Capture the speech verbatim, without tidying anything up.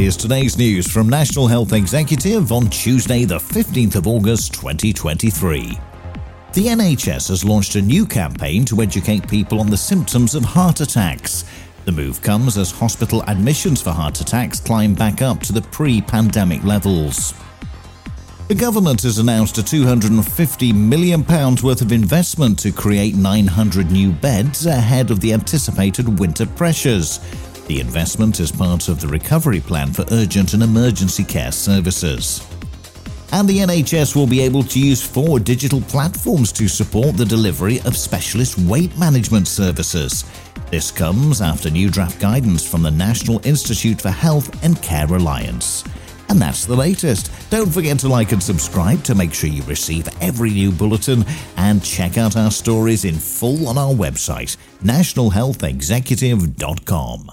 here's today's news from National Health Executive on Tuesday, the fifteenth of August, twenty twenty-three. The N H S has launched a new campaign to educate people on the symptoms of heart attacks. The move comes as hospital admissions for heart attacks climb back up to the pre-pandemic levels. The government has announced a two hundred fifty million pounds worth of investment to create nine hundred new beds ahead of the anticipated winter pressures. The investment is part of the recovery plan for urgent and emergency care services. And the N H S will be able to use four digital platforms to support the delivery of specialist weight management services. This comes after new draft guidance from the National Institute for Health and Care Alliance. And that's the latest. Don't forget to like and subscribe to make sure you receive every new bulletin, and check out our stories in full on our website, national health executive dot com.